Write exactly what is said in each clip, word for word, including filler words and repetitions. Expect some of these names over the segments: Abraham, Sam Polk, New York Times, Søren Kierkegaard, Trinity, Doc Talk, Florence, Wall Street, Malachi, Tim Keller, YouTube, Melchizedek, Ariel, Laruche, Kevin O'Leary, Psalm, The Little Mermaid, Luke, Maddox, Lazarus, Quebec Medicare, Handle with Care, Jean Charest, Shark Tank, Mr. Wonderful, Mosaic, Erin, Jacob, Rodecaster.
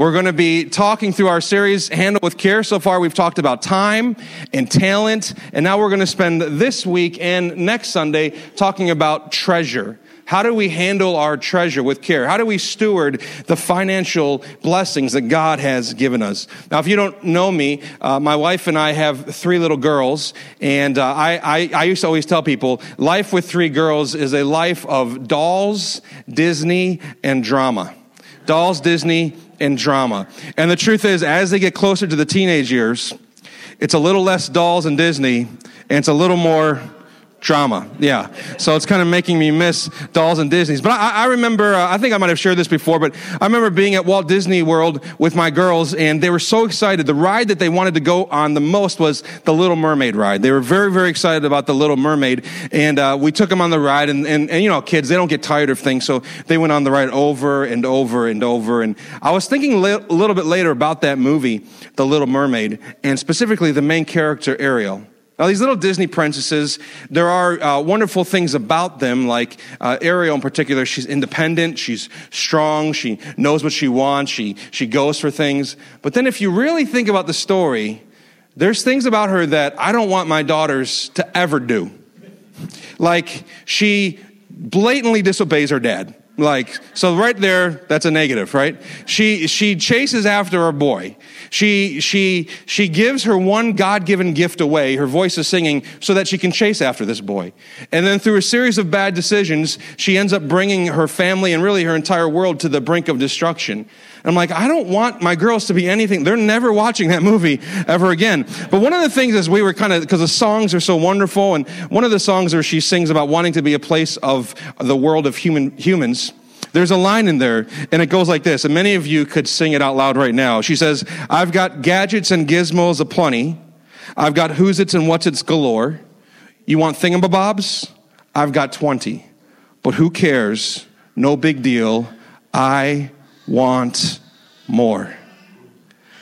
We're going to be talking through our series, Handle with Care. So far, we've talked about time and talent, and now we're going to spend this week and next Sunday talking about treasure. How do we handle our treasure with care? How do we steward the financial blessings that God has given us? Now, if you don't know me, uh, my wife and I have three little girls, and uh, I, I, I used to always tell people, life with three girls is a life of dolls, Disney, and drama. Dolls, Disney, and drama. And the truth is, as they get closer to the teenage years, it's a little less dolls and Disney, and it's a little more drama, yeah. So it's kind of making me miss dolls and Disneys. But I, I remember, uh, I think I might have shared this before, but I remember being at Walt Disney World with my girls, and they were so excited. The ride that they wanted to go on the most was the Little Mermaid ride. They were very, very excited about the Little Mermaid, and uh, we took them on the ride, and, and, and you know, kids, they don't get tired of things, so they went on the ride over and over and over. And I was thinking li- a little bit later about that movie, The Little Mermaid, and specifically the main character, Ariel. Now, these little Disney princesses, there are uh, wonderful things about them, like uh, Ariel in particular. She's independent, she's strong, she knows what she wants, she she goes for things. But then if you really think about the story, there's things about her that I don't want my daughters to ever do. Like, she blatantly disobeys her dad. Like, so right there, that's a negative, right? She she chases after her boy. She she she gives her one God-given gift away, her voice is singing, so that she can chase after this boy. And then through a series of bad decisions, she ends up bringing her family and really her entire world to the brink of destruction. And I'm like, I don't want my girls to be anything. They're never watching that movie ever again. But one of the things is we were kind of, because the songs are so wonderful, and one of the songs where she sings about wanting to be a place of the world of human humans, there's a line in there, and it goes like this, and many of you could sing it out loud right now. She says, I've got gadgets and gizmos aplenty. I've got who's-its and what's-its galore. You want thingamabobs? I've got twenty. But who cares? No big deal. I want more.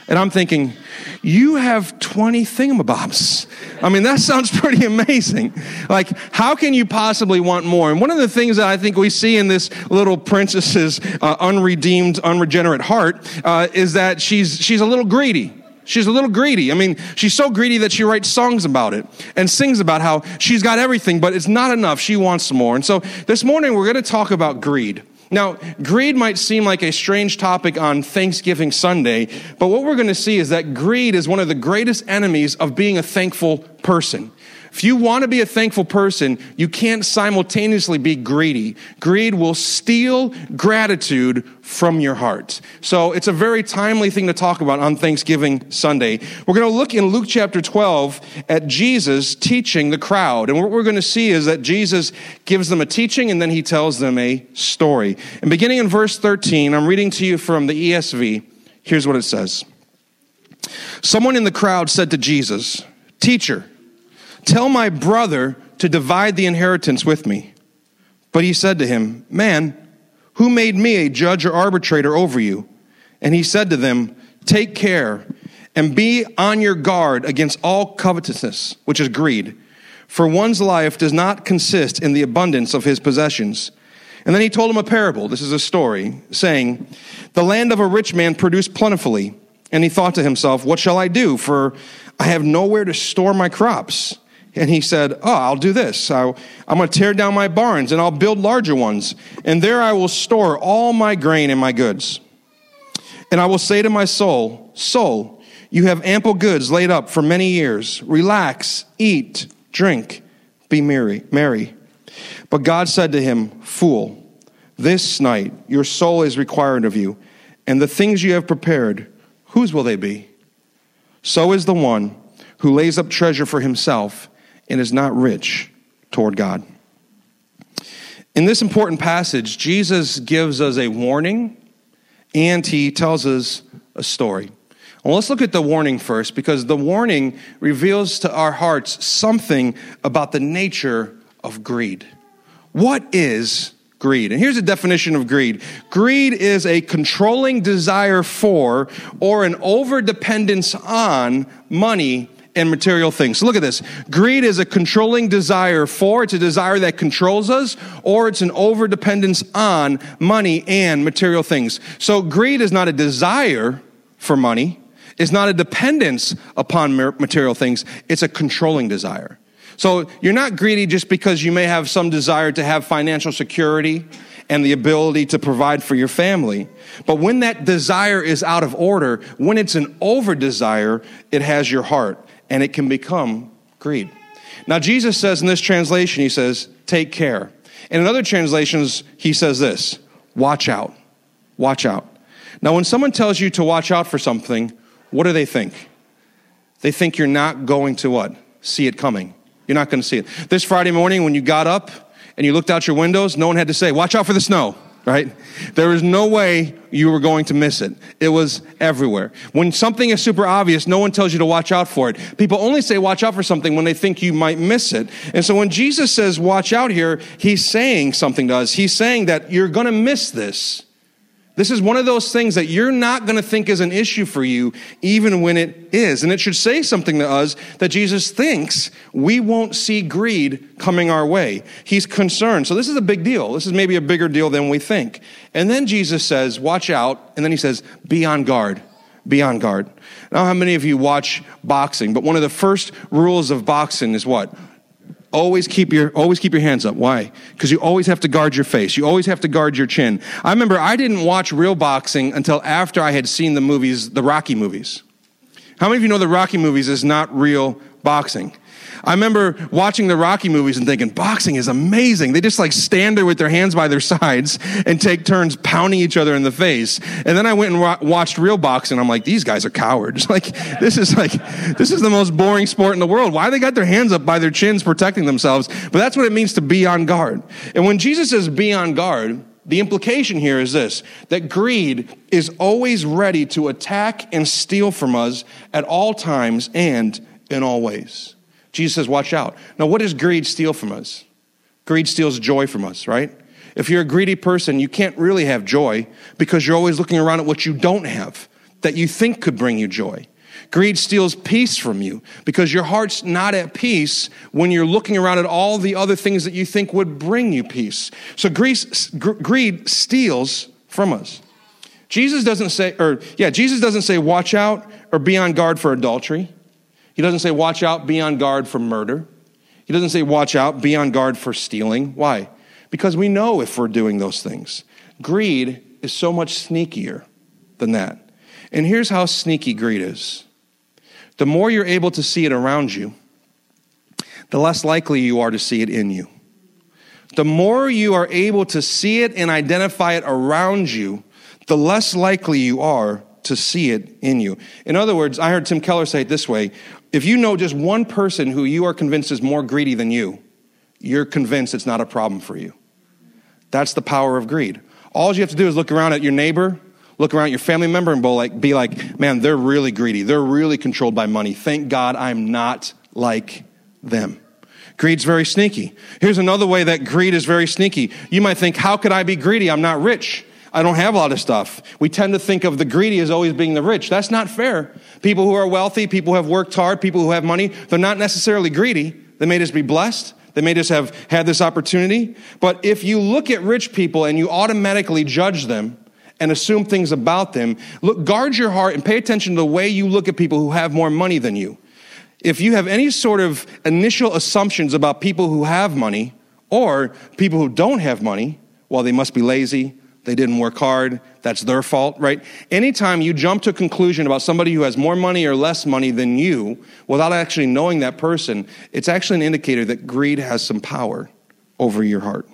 And I'm thinking, you have twenty thingamabobs. I mean, that sounds pretty amazing. Like, how can you possibly want more? And one of the things that I think we see in this little princess's uh, unredeemed, unregenerate heart uh, is that she's she's a little greedy. She's a little greedy. I mean, she's so greedy that she writes songs about it and sings about how she's got everything, but it's not enough. She wants more. And so this morning, we're going to talk about greed. Now, greed might seem like a strange topic on Thanksgiving Sunday, but what we're going to see is that greed is one of the greatest enemies of being a thankful person. If you want to be a thankful person, you can't simultaneously be greedy. Greed will steal gratitude from your heart. So it's a very timely thing to talk about on Thanksgiving Sunday. We're going to look in Luke chapter twelve at Jesus teaching the crowd. And what we're going to see is that Jesus gives them a teaching and then he tells them a story. And beginning in verse thirteen, I'm reading to you from the E S V. Here's what it says. Someone in the crowd said to Jesus, "Teacher, tell my brother to divide the inheritance with me." But he said to him, "Man, who made me a judge or arbitrator over you?" And he said to them, "Take care and be on your guard against all covetousness," which is greed, "for one's life does not consist in the abundance of his possessions." And then he told him a parable, this is a story, saying, "The land of a rich man produced plentifully. And he thought to himself, 'What shall I do? For I have nowhere to store my crops.' And he said, 'Oh, I'll do this. I, I'm going to tear down my barns, and I'll build larger ones. And there I will store all my grain and my goods. And I will say to my soul, Soul, you have ample goods laid up for many years. Relax, eat, drink, be merry. merry.' But God said to him, 'Fool, this night your soul is required of you, and the things you have prepared, whose will they be?' So is the one who lays up treasure for himself and is not rich toward God." In this important passage, Jesus gives us a warning and he tells us a story. Well, let's look at the warning first, because the warning reveals to our hearts something about the nature of greed. What is greed? And here's a definition of greed. Greed is a controlling desire for or an overdependence on money and material things. So look at this. Greed is a controlling desire for, it's a desire that controls us, or it's an overdependence on money and material things. So greed is not a desire for money. It's not a dependence upon material things. It's a controlling desire. So you're not greedy just because you may have some desire to have financial security and the ability to provide for your family. But when that desire is out of order, when it's an over-desire, it has your heart, and it can become greed. Now, Jesus says in this translation, he says, take care. And in other translations, he says this, watch out, watch out. Now, when someone tells you to watch out for something, what do they think? They think you're not going to what? See it coming. You're not going to see it. This Friday morning when you got up and you looked out your windows, no one had to say, watch out for the snow, right? There is no way you were going to miss it. It was everywhere. When something is super obvious, no one tells you to watch out for it. People only say watch out for something when they think you might miss it. And so when Jesus says watch out here, he's saying something to us. He's saying that you're going to miss this. This is one of those things that you're not going to think is an issue for you, even when it is. And it should say something to us that Jesus thinks we won't see greed coming our way. He's concerned. So this is a big deal. This is maybe a bigger deal than we think. And then Jesus says, watch out. And then he says, be on guard. Be on guard. Now, how many of you watch boxing? But one of the first rules of boxing is what? Always keep your always keep your hands up. Why? Because you always have to guard your face. You always have to guard your chin. I remember I didn't watch real boxing until after I had seen the movies, the Rocky movies. How many of you know the Rocky movies is not real boxing? I remember watching the Rocky movies and thinking, boxing is amazing. They just like stand there with their hands by their sides and take turns pounding each other in the face. And then I went and ro- watched real boxing. I'm like, these guys are cowards. Like, this is like, this is the most boring sport in the world. Why they got their hands up by their chins protecting themselves? But that's what it means to be on guard. And when Jesus says be on guard, the implication here is this, that greed is always ready to attack and steal from us at all times and in all ways. Jesus says, watch out. Now, what does greed steal from us? Greed steals joy from us, right? If you're a greedy person, you can't really have joy because you're always looking around at what you don't have that you think could bring you joy. Greed steals peace from you because your heart's not at peace when you're looking around at all the other things that you think would bring you peace. So greed steals from us. Jesus doesn't say, or yeah, Jesus doesn't say, watch out or be on guard for adultery. He doesn't say, watch out, be on guard for murder. He doesn't say, watch out, be on guard for stealing. Why? Because we know if we're doing those things. Greed is so much sneakier than that. And here's how sneaky greed is. The more you're able to see it around you, the less likely you are to see it in you. The more you are able to see it and identify it around you, the less likely you are to see it in you. In other words, I heard Tim Keller say it this way, if you know just one person who you are convinced is more greedy than you, you're convinced it's not a problem for you. That's the power of greed. All you have to do is look around at your neighbor, look around at your family member and be like, man, they're really greedy. They're really controlled by money. Thank God I'm not like them. Greed's very sneaky. Here's another way that greed is very sneaky. You might think, how could I be greedy? I'm not rich. I don't have a lot of stuff. We tend to think of the greedy as always being the rich. That's not fair. People who are wealthy, people who have worked hard, people who have money, they're not necessarily greedy. They may just be blessed. They may just have had this opportunity. But if you look at rich people and you automatically judge them and assume things about them, look, guard your heart and pay attention to the way you look at people who have more money than you. If you have any sort of initial assumptions about people who have money or people who don't have money, well, they must be lazy. They didn't work hard. That's their fault, right? Anytime you jump to a conclusion about somebody who has more money or less money than you without actually knowing that person, it's actually an indicator that greed has some power over your heart.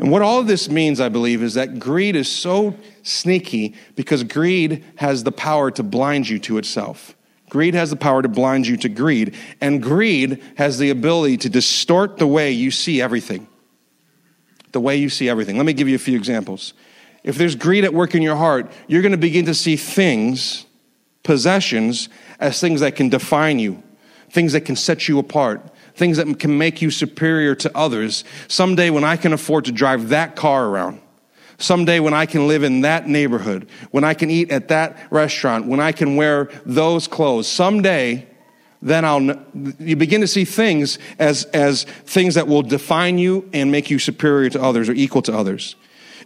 And what all of this means, I believe, is that greed is so sneaky because greed has the power to blind you to itself. Greed has the power to blind you to greed, and greed has the ability to distort the way you see everything. The way you see everything. Let me give you a few examples. If there's greed at work in your heart, you're going to begin to see things, possessions, as things that can define you, things that can set you apart, things that can make you superior to others. Someday when I can afford to drive that car around, someday when I can live in that neighborhood, when I can eat at that restaurant, when I can wear those clothes, someday then I'll you begin to see things as as things that will define you and make you superior to others or equal to others.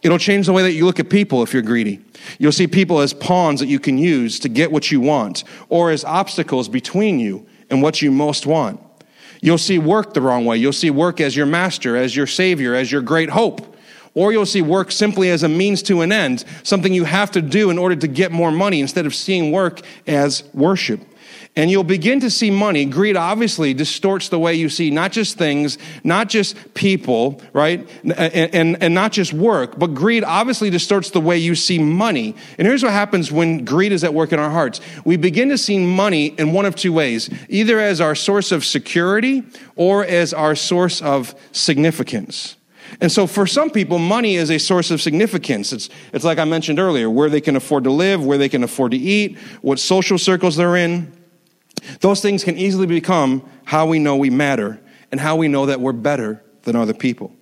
It'll change the way that you look at people if you're greedy. You'll see people as pawns that you can use to get what you want, or as obstacles between you and what you most want. You'll see work the wrong way. You'll see work as your master, as your savior, as your great hope. Or you'll see work simply as a means to an end, something you have to do in order to get more money, instead of seeing work as worship. And you'll begin to see money. Greed obviously distorts the way you see not just things, not just people, right? And, and, and not just work, but greed obviously distorts the way you see money. And here's what happens when greed is at work in our hearts. We begin to see money in one of two ways, either as our source of security or as our source of significance. And so for some people, money is a source of significance. It's it's like I mentioned earlier, where they can afford to live, where they can afford to eat, what social circles they're in. Those things can easily become how we know we matter and how we know that we're better than other people.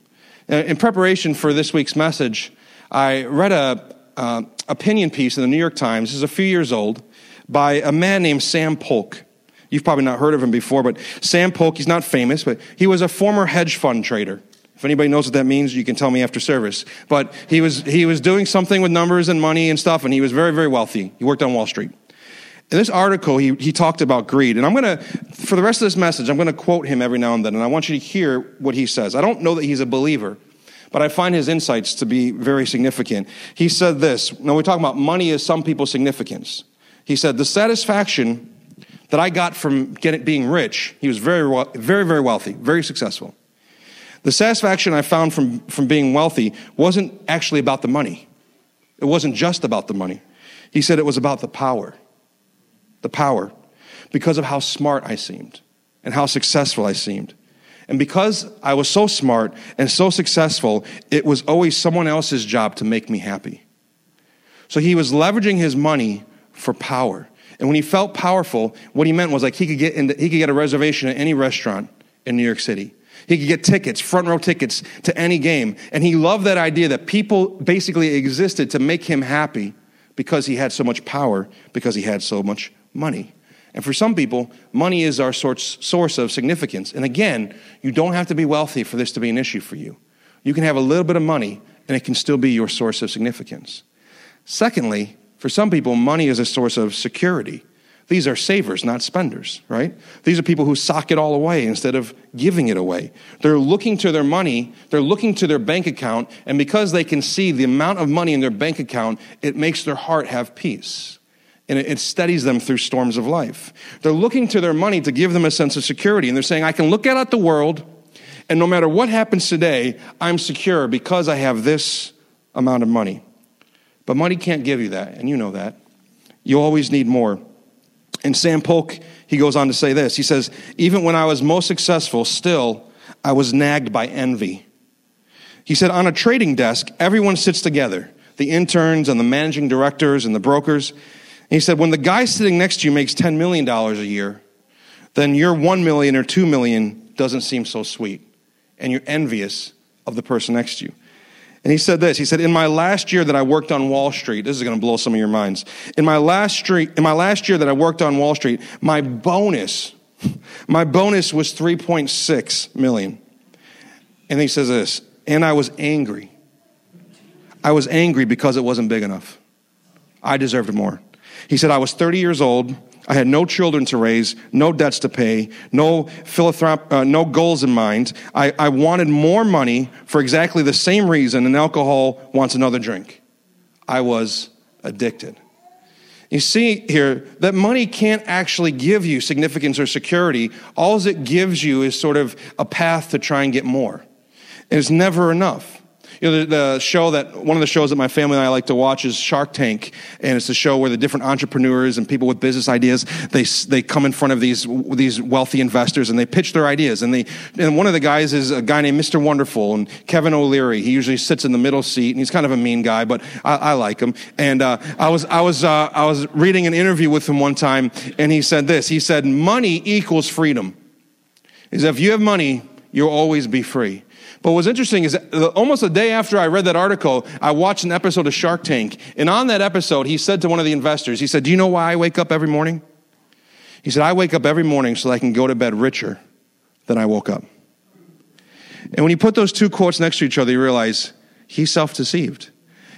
In preparation for this week's message, I read a uh, opinion piece in the New York Times. This is a few years old, by a man named Sam Polk. You've probably not heard of him before, but Sam Polk, he's not famous, but he was a former hedge fund trader. If anybody knows what that means, you can tell me after service. But he was he was doing something with numbers and money and stuff, and he was very, very wealthy. He worked on Wall Street. In this article, he, he talked about greed. And I'm going to, for the rest of this message, I'm going to quote him every now and then, and I want you to hear what he says. I don't know that he's a believer, but I find his insights to be very significant. He said this. Now, we're talking about money as some people's significance. He said, the satisfaction that I got from getting, being rich, he was very, very, very wealthy, very successful. The satisfaction I found from, from being wealthy wasn't actually about the money. It wasn't just about the money. He said it was about the power. The power, because of how smart I seemed and how successful I seemed. And because I was so smart and so successful, it was always someone else's job to make me happy. So he was leveraging his money for power. And when he felt powerful, what he meant was like he could get in the, he could get a reservation at any restaurant in New York City. He could get tickets, front row tickets to any game. And he loved that idea that people basically existed to make him happy because he had so much power, because he had so much money. And for some people, money is our source source of significance. And again, you don't have to be wealthy for this to be an issue for you. You can have a little bit of money, and it can still be your source of significance. Secondly, for some people, money is a source of security. These are savers, not spenders, right? These are people who sock it all away instead of giving it away. They're looking to their money, they're looking to their bank account, and because they can see the amount of money in their bank account, it makes their heart have peace. And it steadies them through storms of life. They're looking to their money to give them a sense of security. And they're saying, I can look out at the world, and no matter what happens today, I'm secure because I have this amount of money. But money can't give you that, and you know that. You always need more. And Sam Polk, he goes on to say this. He says, even when I was most successful, still, I was nagged by envy. He said, on a trading desk, everyone sits together, the interns and the managing directors and the brokers. He said, when the guy sitting next to you makes ten million dollars a year, then your one million dollars or two million dollars doesn't seem so sweet, and you're envious of the person next to you. And he said this, he said, in my last year that I worked on Wall Street, this is going to blow some of your minds, in my last street, in my last year that I worked on Wall Street, my bonus, my bonus was three point six million dollars. And he says this, and I was angry. I was angry because it wasn't big enough. I deserved more. He said, I was thirty years old. I had no children to raise, no debts to pay, no philanthrop- uh, no goals in mind. I, I wanted more money for exactly the same reason an alcohol wants another drink. I was addicted. You see here that money can't actually give you significance or security. All it gives you is sort of a path to try and get more. And it's never enough. You know, the, the show that, one of the shows that my family and I like to watch is Shark Tank, and it's a show where the different entrepreneurs and people with business ideas, they they come in front of these these wealthy investors, and they pitch their ideas, and they and one of the guys is a guy named Mister Wonderful, and Kevin O'Leary. He usually sits in the middle seat, and he's kind of a mean guy, but I, I like him. And uh, I was I was uh, I was reading an interview with him one time, and he said this. He said, money equals freedom. He said, if you have money, you'll always be free. But what's interesting is that almost the day after I read that article, I watched an episode of Shark Tank. And on that episode, he said to one of the investors, he said, do you know why I wake up every morning? He said, I wake up every morning so that I can go to bed richer than I woke up. And when you put those two quotes next to each other, you realize he self-deceived.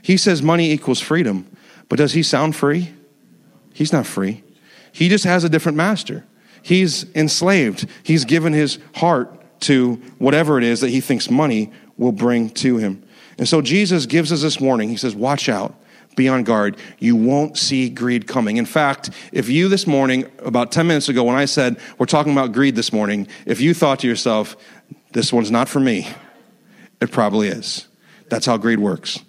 He says money equals freedom, but does he sound free? He's not free. He just has a different master. He's enslaved. He's given his heart to whatever it is that he thinks money will bring to him. And so Jesus gives us this warning. He says, watch out. Be on guard. You won't see greed coming. In fact, if you this morning, about ten minutes ago when I said we're talking about greed this morning, if you thought to yourself, this one's not for me, it probably is. That's how greed works.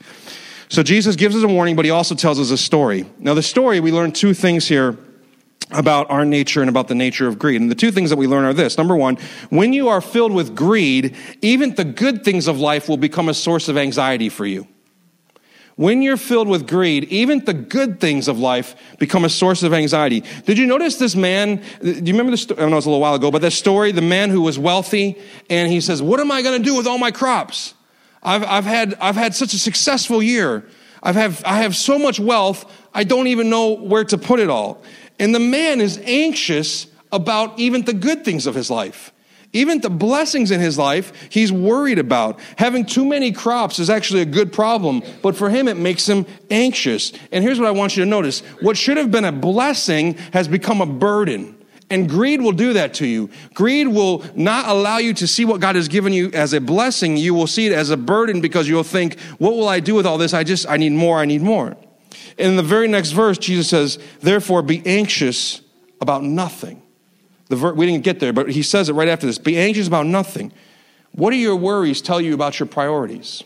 So Jesus gives us a warning, but he also tells us a story. Now the story, we learn two things here about our nature and about the nature of greed. And the two things that we learn are this. Number one, when you are filled with greed, even the good things of life will become a source of anxiety for you. When you're filled with greed, even the good things of life become a source of anxiety. Did you notice this man? Do you remember this? I don't know, it's a little while ago, but that story, the man who was wealthy, and he says, what am I going to do with all my crops? I've, I've had, I've had such a successful year. I've have, I have so much wealth. I don't even know where to put it all. And the man is anxious about even the good things of his life. Even the blessings in his life, he's worried about. Having too many crops is actually a good problem, but for him, it makes him anxious. And here's what I want you to notice. What should have been a blessing has become a burden, and greed will do that to you. Greed will not allow you to see what God has given you as a blessing. You will see it as a burden because you'll think, what will I do with all this? I just, I need more, I need more. And in the very next verse, Jesus says, therefore, be anxious about nothing. The ver- we didn't get there, but he says it right after this. Be anxious about nothing. What do your worries tell you about your priorities?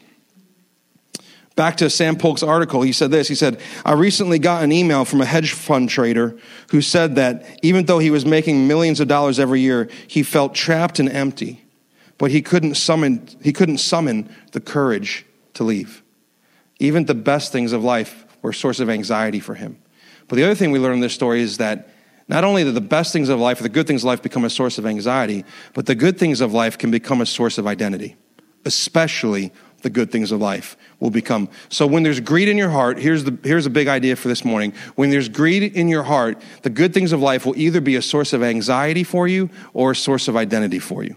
Back to Sam Polk's article, he said this. He said, I recently got an email from a hedge fund trader who said that even though he was making millions of dollars every year, he felt trapped and empty, but he couldn't summon, he couldn't summon the courage to leave. Even the best things of life were a source of anxiety for him. But the other thing we learn in this story is that not only do the best things of life, the good things of life become a source of anxiety, but the good things of life can become a source of identity, especially the good things of life will become. So when there's greed in your heart, here's the here's a big idea for this morning. When there's greed in your heart, the good things of life will either be a source of anxiety for you or a source of identity for you.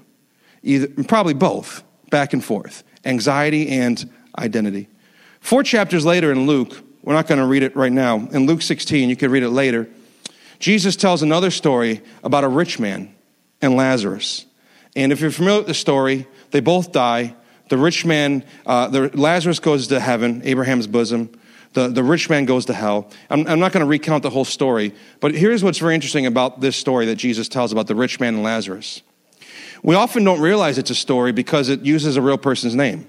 Either, probably both, back and forth, anxiety and identity. Four chapters later in Luke, we're not going to read it right now, in Luke sixteen, you can read it later, Jesus tells another story about a rich man and Lazarus. And if you're familiar with the story, they both die. The rich man, uh, the, Lazarus goes to heaven, Abraham's bosom. The, the rich man goes to hell. I'm, I'm not going to recount the whole story, but here's what's very interesting about this story that Jesus tells about the rich man and Lazarus. We often don't realize it's a story because it uses a real person's name.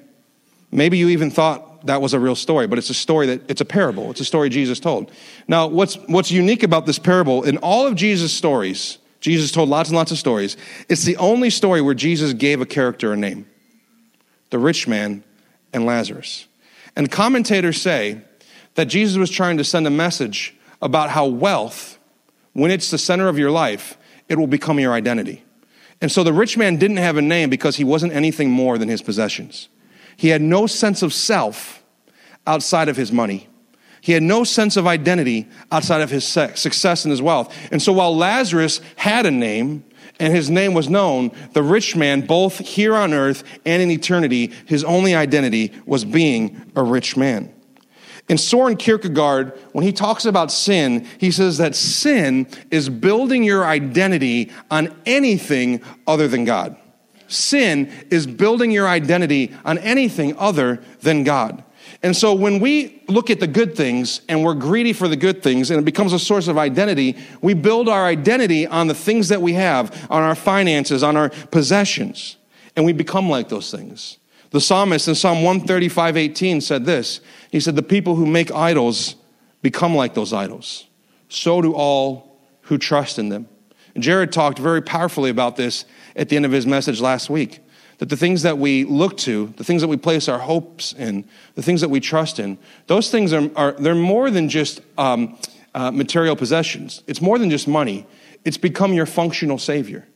Maybe you even thought that was a real story, but it's a story that, it's a parable. It's a story Jesus told. Now, what's what's unique about this parable, in all of Jesus' stories, Jesus told lots and lots of stories, it's the only story where Jesus gave a character a name, the rich man and Lazarus. And commentators say that Jesus was trying to send a message about how wealth, when it's the center of your life, it will become your identity. And so the rich man didn't have a name because he wasn't anything more than his possessions. He had no sense of self outside of his money. He had no sense of identity outside of his success and his wealth. And so while Lazarus had a name and his name was known, the rich man, both here on earth and in eternity, his only identity was being a rich man. And Søren Kierkegaard, when he talks about sin, he says that sin is building your identity on anything other than God. Sin is building your identity on anything other than God. And so when we look at the good things and we're greedy for the good things and it becomes a source of identity, we build our identity on the things that we have, on our finances, on our possessions, and we become like those things. The psalmist in Psalm one thirty-five, eighteen said this. He said, the people who make idols become like those idols. So do all who trust in them. Jared talked very powerfully about this at the end of his message last week, that the things that we look to, the things that we place our hopes in, the things that we trust in, those things are, are they're more than just um, uh, material possessions. It's more than just money. It's become your functional savior.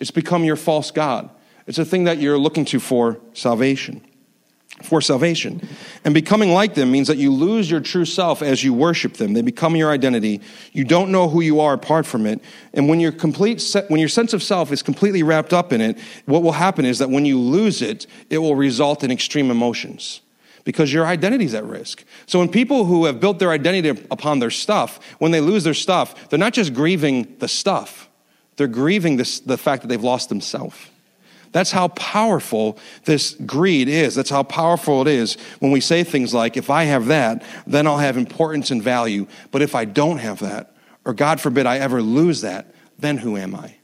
It's become your false god. It's a thing that you're looking to for salvation, for salvation. And becoming like them means that you lose your true self as you worship them. They become your identity. You don't know who you are apart from it. And when your complete se- when your sense of self is completely wrapped up in it, what will happen is that when you lose it, it will result in extreme emotions, because your identity is at risk. So when people who have built their identity upon their stuff, when they lose their stuff, they're not just grieving the stuff. They're grieving this, the fact that they've lost themselves. That's how powerful this greed is. That's how powerful it is when we say things like, if I have that, then I'll have importance and value. But if I don't have that, or God forbid I ever lose that, then who am I?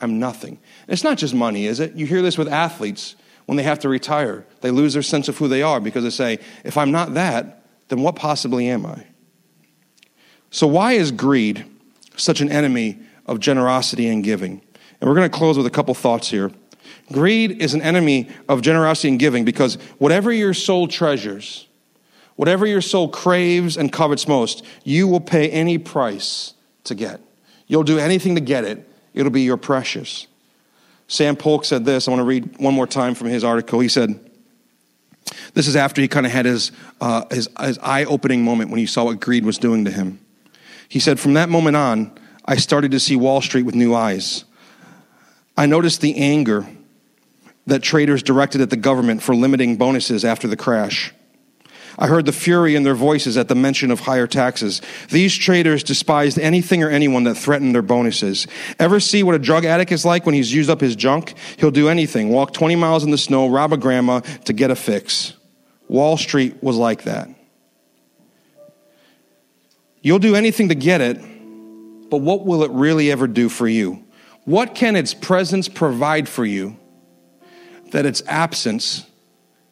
I'm nothing. And it's not just money, is it? You hear this with athletes when they have to retire. They lose their sense of who they are because they say, if I'm not that, then what possibly am I? So why is greed such an enemy of generosity and giving? And we're going to close with a couple thoughts here. Greed is an enemy of generosity and giving because whatever your soul treasures, whatever your soul craves and covets most, you will pay any price to get. You'll do anything to get it. It'll be your precious. Sam Polk said this. I want to read one more time from his article. He said, this is after he kind of had his, uh, his, his eye-opening moment when he saw what greed was doing to him. He said, from that moment on, I started to see Wall Street with new eyes. I noticed the anger that traders directed at the government for limiting bonuses after the crash. I heard the fury in their voices at the mention of higher taxes. These traders despised anything or anyone that threatened their bonuses. Ever see what a drug addict is like when he's used up his junk? He'll do anything, walk twenty miles in the snow, rob a grandma to get a fix. Wall Street was like that. You'll do anything to get it, but what will it really ever do for you? What can its presence provide for you that its absence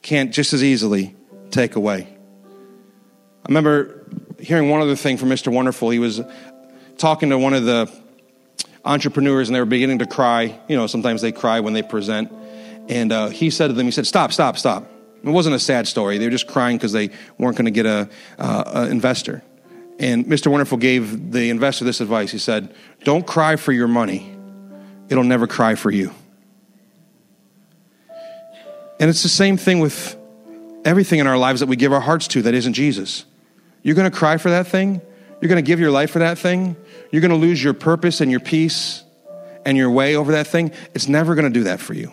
can't just as easily take away? I remember hearing one other thing from Mister Wonderful. He was talking to one of the entrepreneurs, and they were beginning to cry. You know, sometimes they cry when they present. And uh, he said to them, he said, stop, stop, stop. It wasn't a sad story. They were just crying because they weren't going to get a, uh, a investor. And Mister Wonderful gave the investor this advice. He said, don't cry for your money. It'll never cry for you. And it's the same thing with everything in our lives that we give our hearts to that isn't Jesus. You're going to cry for that thing. You're going to give your life for that thing. You're going to lose your purpose and your peace and your way over that thing. It's never going to do that for you.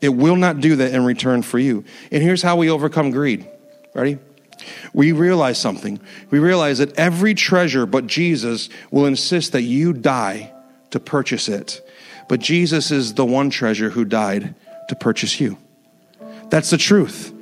It will not do that in return for you. And here's how we overcome greed. Ready? We realize something. We realize that every treasure but Jesus will insist that you die to purchase it. But Jesus is the one treasure who died to purchase you. That's the truth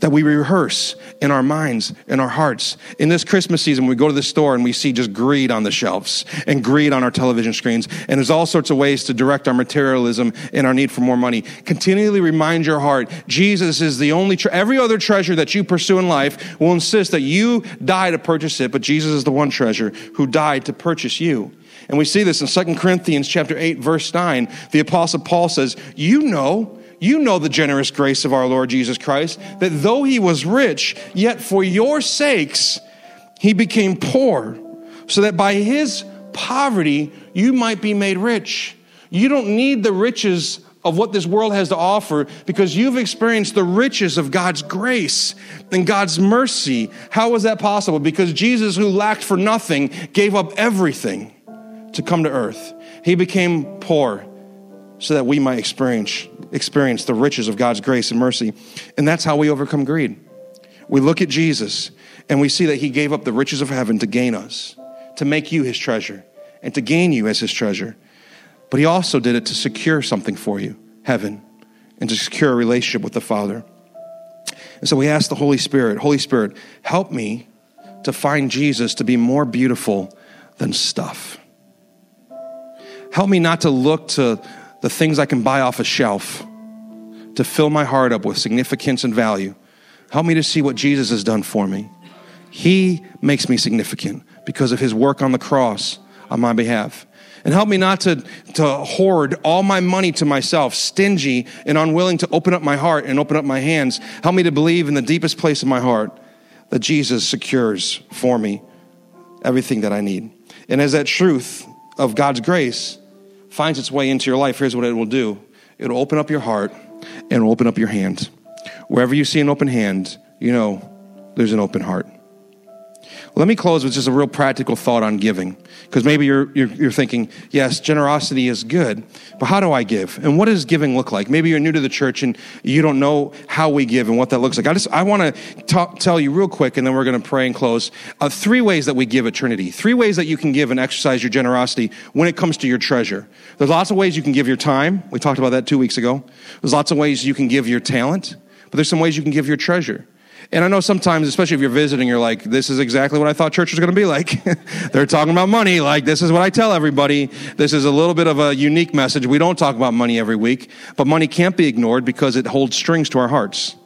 that we rehearse in our minds, in our hearts. In this Christmas season, we go to the store and we see just greed on the shelves and greed on our television screens. And there's all sorts of ways to direct our materialism and our need for more money. Continually remind your heart, Jesus is the only treasure. Every other treasure that you pursue in life will insist that you die to purchase it, but Jesus is the one treasure who died to purchase you. And we see this in Second Corinthians chapter eight, verse nine. The Apostle Paul says, you know, You know the generous grace of our Lord Jesus Christ, that though he was rich, yet for your sakes he became poor, so that by his poverty you might be made rich. You don't need the riches of what this world has to offer because you've experienced the riches of God's grace and God's mercy. How was that possible? Because Jesus, who lacked for nothing, gave up everything to come to earth. He became poor so that we might experience experience the riches of God's grace and mercy. And that's how we overcome greed. We look at Jesus and we see that he gave up the riches of heaven to gain us, to make you his treasure, and to gain you as his treasure. But he also did it to secure something for you, heaven, and to secure a relationship with the Father. And so we ask the Holy Spirit, Holy Spirit, help me to find Jesus to be more beautiful than stuff. Help me not to look to the things I can buy off a shelf to fill my heart up with significance and value. Help me to see what Jesus has done for me. He makes me significant because of his work on the cross on my behalf. And help me not to, to hoard all my money to myself, stingy and unwilling to open up my heart and open up my hands. Help me to believe in the deepest place of my heart that Jesus secures for me everything that I need. And as that truth of God's grace finds its way into your life, here's what it will do. It'll open up your heart and it'll open up your hand. Wherever you see an open hand, you know there's an open heart. Let me close with just a real practical thought on giving, because maybe you're, you're you're thinking, yes, generosity is good, but how do I give? And what does giving look like? Maybe you're new to the church and you don't know how we give and what that looks like. I just I want to tell you real quick, and then we're going to pray and close. Uh, three ways that we give at Trinity. Three ways that you can give and exercise your generosity when it comes to your treasure. There's lots of ways you can give your time. We talked about that two weeks ago. There's lots of ways you can give your talent, but there's some ways you can give your treasure. And I know sometimes, especially if you're visiting, you're like, this is exactly what I thought church was going to be like. They're talking about money. Like, this is what I tell everybody. This is a little bit of a unique message. We don't talk about money every week, but money can't be ignored because it holds strings to our hearts.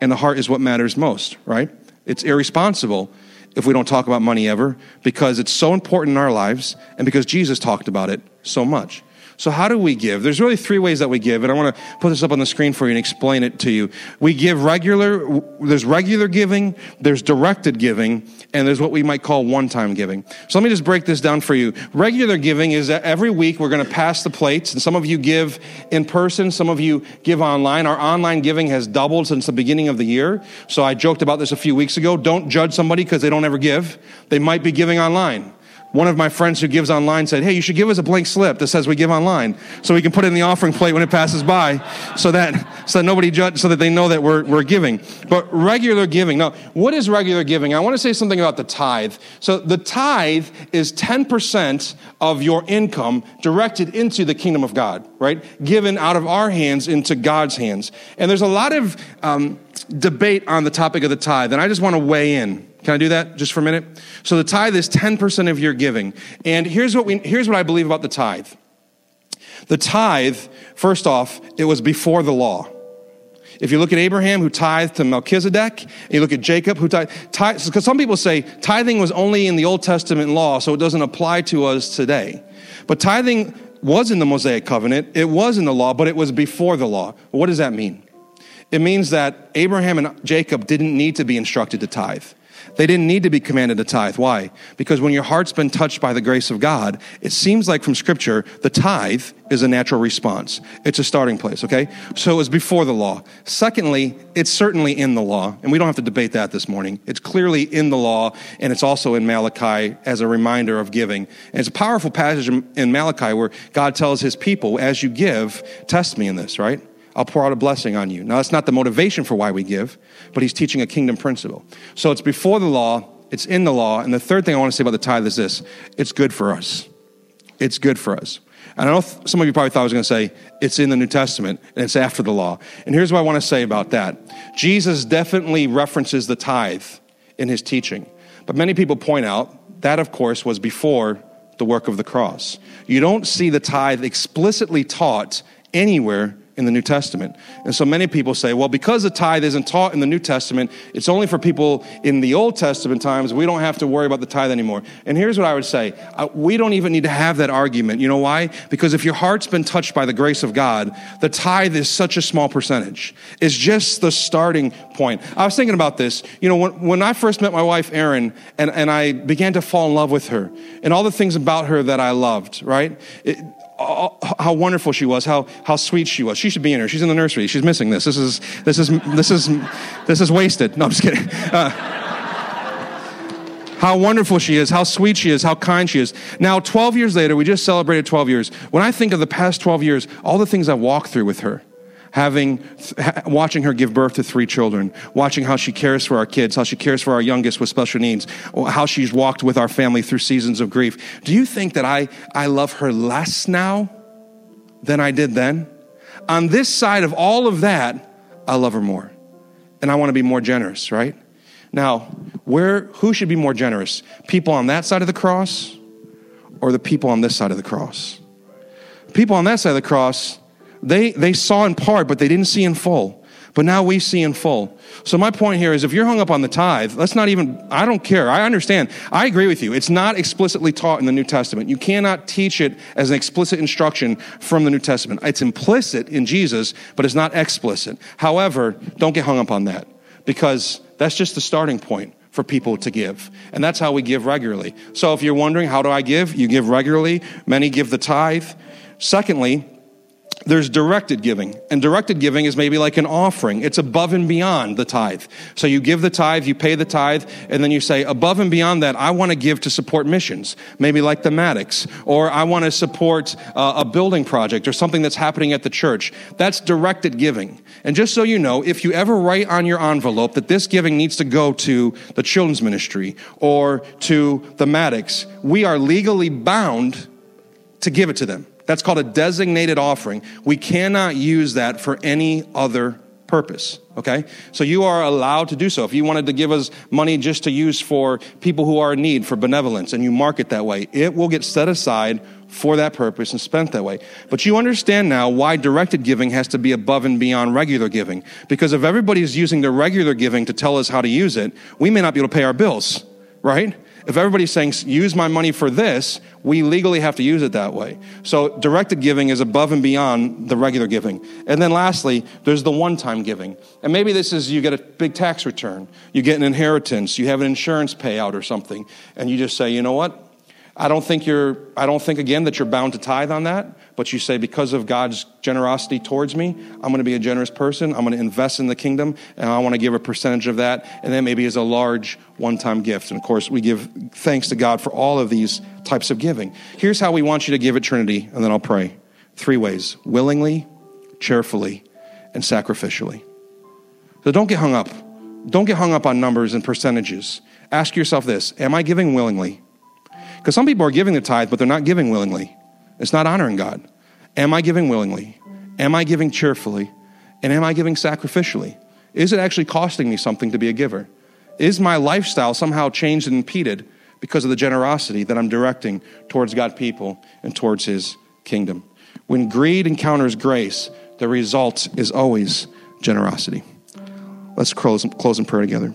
And the heart is what matters most, right? It's irresponsible if we don't talk about money ever, because it's so important in our lives and because Jesus talked about it so much. So how do we give? There's really three ways that we give, and I want to put this up on the screen for you and explain it to you. We give regular, there's regular giving, there's directed giving, and there's what we might call one-time giving. So let me just break this down for you. Regular giving is that every week we're going to pass the plates, and some of you give in person, some of you give online. Our online giving has doubled since the beginning of the year. So I joked about this a few weeks ago. Don't judge somebody because they don't ever give. They might be giving online. One of my friends who gives online said, hey, you should give us a blank slip that says we give online so we can put it in the offering plate when it passes by so that so that nobody judge, so that they know that we're we're giving. But regular giving. Now, what is regular giving? I want to say something about the tithe. So the tithe is ten percent of your income directed into the kingdom of God, right? Given out of our hands into God's hands. And there's a lot of um, debate on the topic of the tithe, and I just want to weigh in. Can I do that just for a minute? So the tithe is ten percent of your giving. And here's what we here's what I believe about the tithe. The tithe, first off, it was before the law. If you look at Abraham, who tithed to Melchizedek, and you look at Jacob, who tithed, tithe, because some people say tithing was only in the Old Testament law, so it doesn't apply to us today. But tithing was in the Mosaic covenant, it was in the law, but it was before the law. What does that mean? It means that Abraham and Jacob didn't need to be instructed to tithe. They didn't need to be commanded to tithe. Why? Because when your heart's been touched by the grace of God, it seems like from Scripture, the tithe is a natural response. It's a starting place, okay? So it was before the law. Secondly, it's certainly in the law, and we don't have to debate that this morning. It's clearly in the law, and it's also in Malachi as a reminder of giving. And it's a powerful passage in Malachi where God tells his people, as you give, test me in this, right? I'll pour out a blessing on you. Now, that's not the motivation for why we give, but he's teaching a kingdom principle. So it's before the law, it's in the law, and the third thing I want to say about the tithe is this. It's good for us. It's good for us. And I know some of you probably thought I was going to say, it's in the New Testament, and it's after the law. And here's what I want to say about that. Jesus definitely references the tithe in his teaching. But many people point out that, of course, was before the work of the cross. You don't see the tithe explicitly taught anywhere in the New Testament. And so many people say, well, because the tithe isn't taught in the New Testament, it's only for people in the Old Testament times, we don't have to worry about the tithe anymore. And here's what I would say. We don't even need to have that argument. You know why? Because if your heart's been touched by the grace of God, the tithe is such a small percentage. It's just the starting point. I was thinking about this. You know, when, when I first met my wife, Erin, and, and I began to fall in love with her and all the things about her that I loved, right? It, Oh, how wonderful she was, how how sweet she was. She should be in here. She's in the nursery. She's missing this. This is this is this is this is wasted. No, I'm just kidding. Uh, how wonderful she is, how sweet she is, how kind she is. Now, twelve years later, we just celebrated twelve years. When I think of the past twelve years, all the things I've walked through with her, having, watching her give birth to three children, watching how she cares for our kids, how she cares for our youngest with special needs, how she's walked with our family through seasons of grief. Do you think that I, I love her less now than I did then? On this side of all of that, I love her more. And I want to be more generous, right? Now, where, who should be more generous? People on that side of the cross or the people on this side of the cross? People on that side of the cross, They they saw in part, but they didn't see in full. But now we see in full. So my point here is if you're hung up on the tithe, let's not even, I don't care. I understand. I agree with you. It's not explicitly taught in the New Testament. You cannot teach it as an explicit instruction from the New Testament. It's implicit in Jesus, but it's not explicit. However, don't get hung up on that because that's just the starting point for people to give. And that's how we give regularly. So if you're wondering, how do I give? You give regularly. Many give the tithe. Secondly, There's directed giving, and directed giving is maybe like an offering. It's above and beyond the tithe. So you give the tithe, you pay the tithe, and then you say, above and beyond that, I want to give to support missions, maybe like the Maddox, or I want to support uh, a building project or something that's happening at the church. That's directed giving. And just so you know, if you ever write on your envelope that this giving needs to go to the children's ministry or to the Maddox, we are legally bound to give it to them. That's called a designated offering. We cannot use that for any other purpose, okay? So you are allowed to do so. If you wanted to give us money just to use for people who are in need, for benevolence, and you mark it that way, it will get set aside for that purpose and spent that way. But you understand now why directed giving has to be above and beyond regular giving. Because if everybody's using their regular giving to tell us how to use it, we may not be able to pay our bills, right? If everybody's saying, use my money for this, we legally have to use it that way. So directed giving is above and beyond the regular giving. And then lastly, there's the one-time giving. And maybe this is, you get a big tax return, you get an inheritance, you have an insurance payout or something, and you just say, you know what? I don't think you're, I don't think again that you're bound to tithe on that, but you say, because of God's generosity towards me, I'm going to be a generous person. I'm going to invest in the kingdom, and I want to give a percentage of that. And that maybe is a large one-time gift. And of course, we give thanks to God for all of these types of giving. Here's how we want you to give at Trinity, and then I'll pray. Three ways: willingly, cheerfully, and sacrificially. So don't get hung up. Don't get hung up on numbers and percentages. Ask yourself this: am I giving willingly? Because some people are giving the tithe, but they're not giving willingly. It's not honoring God. Am I giving willingly? Am I giving cheerfully? And am I giving sacrificially? Is it actually costing me something to be a giver? Is my lifestyle somehow changed and impeded because of the generosity that I'm directing towards God's people and towards His kingdom? When greed encounters grace, the result is always generosity. Let's close, close in prayer together.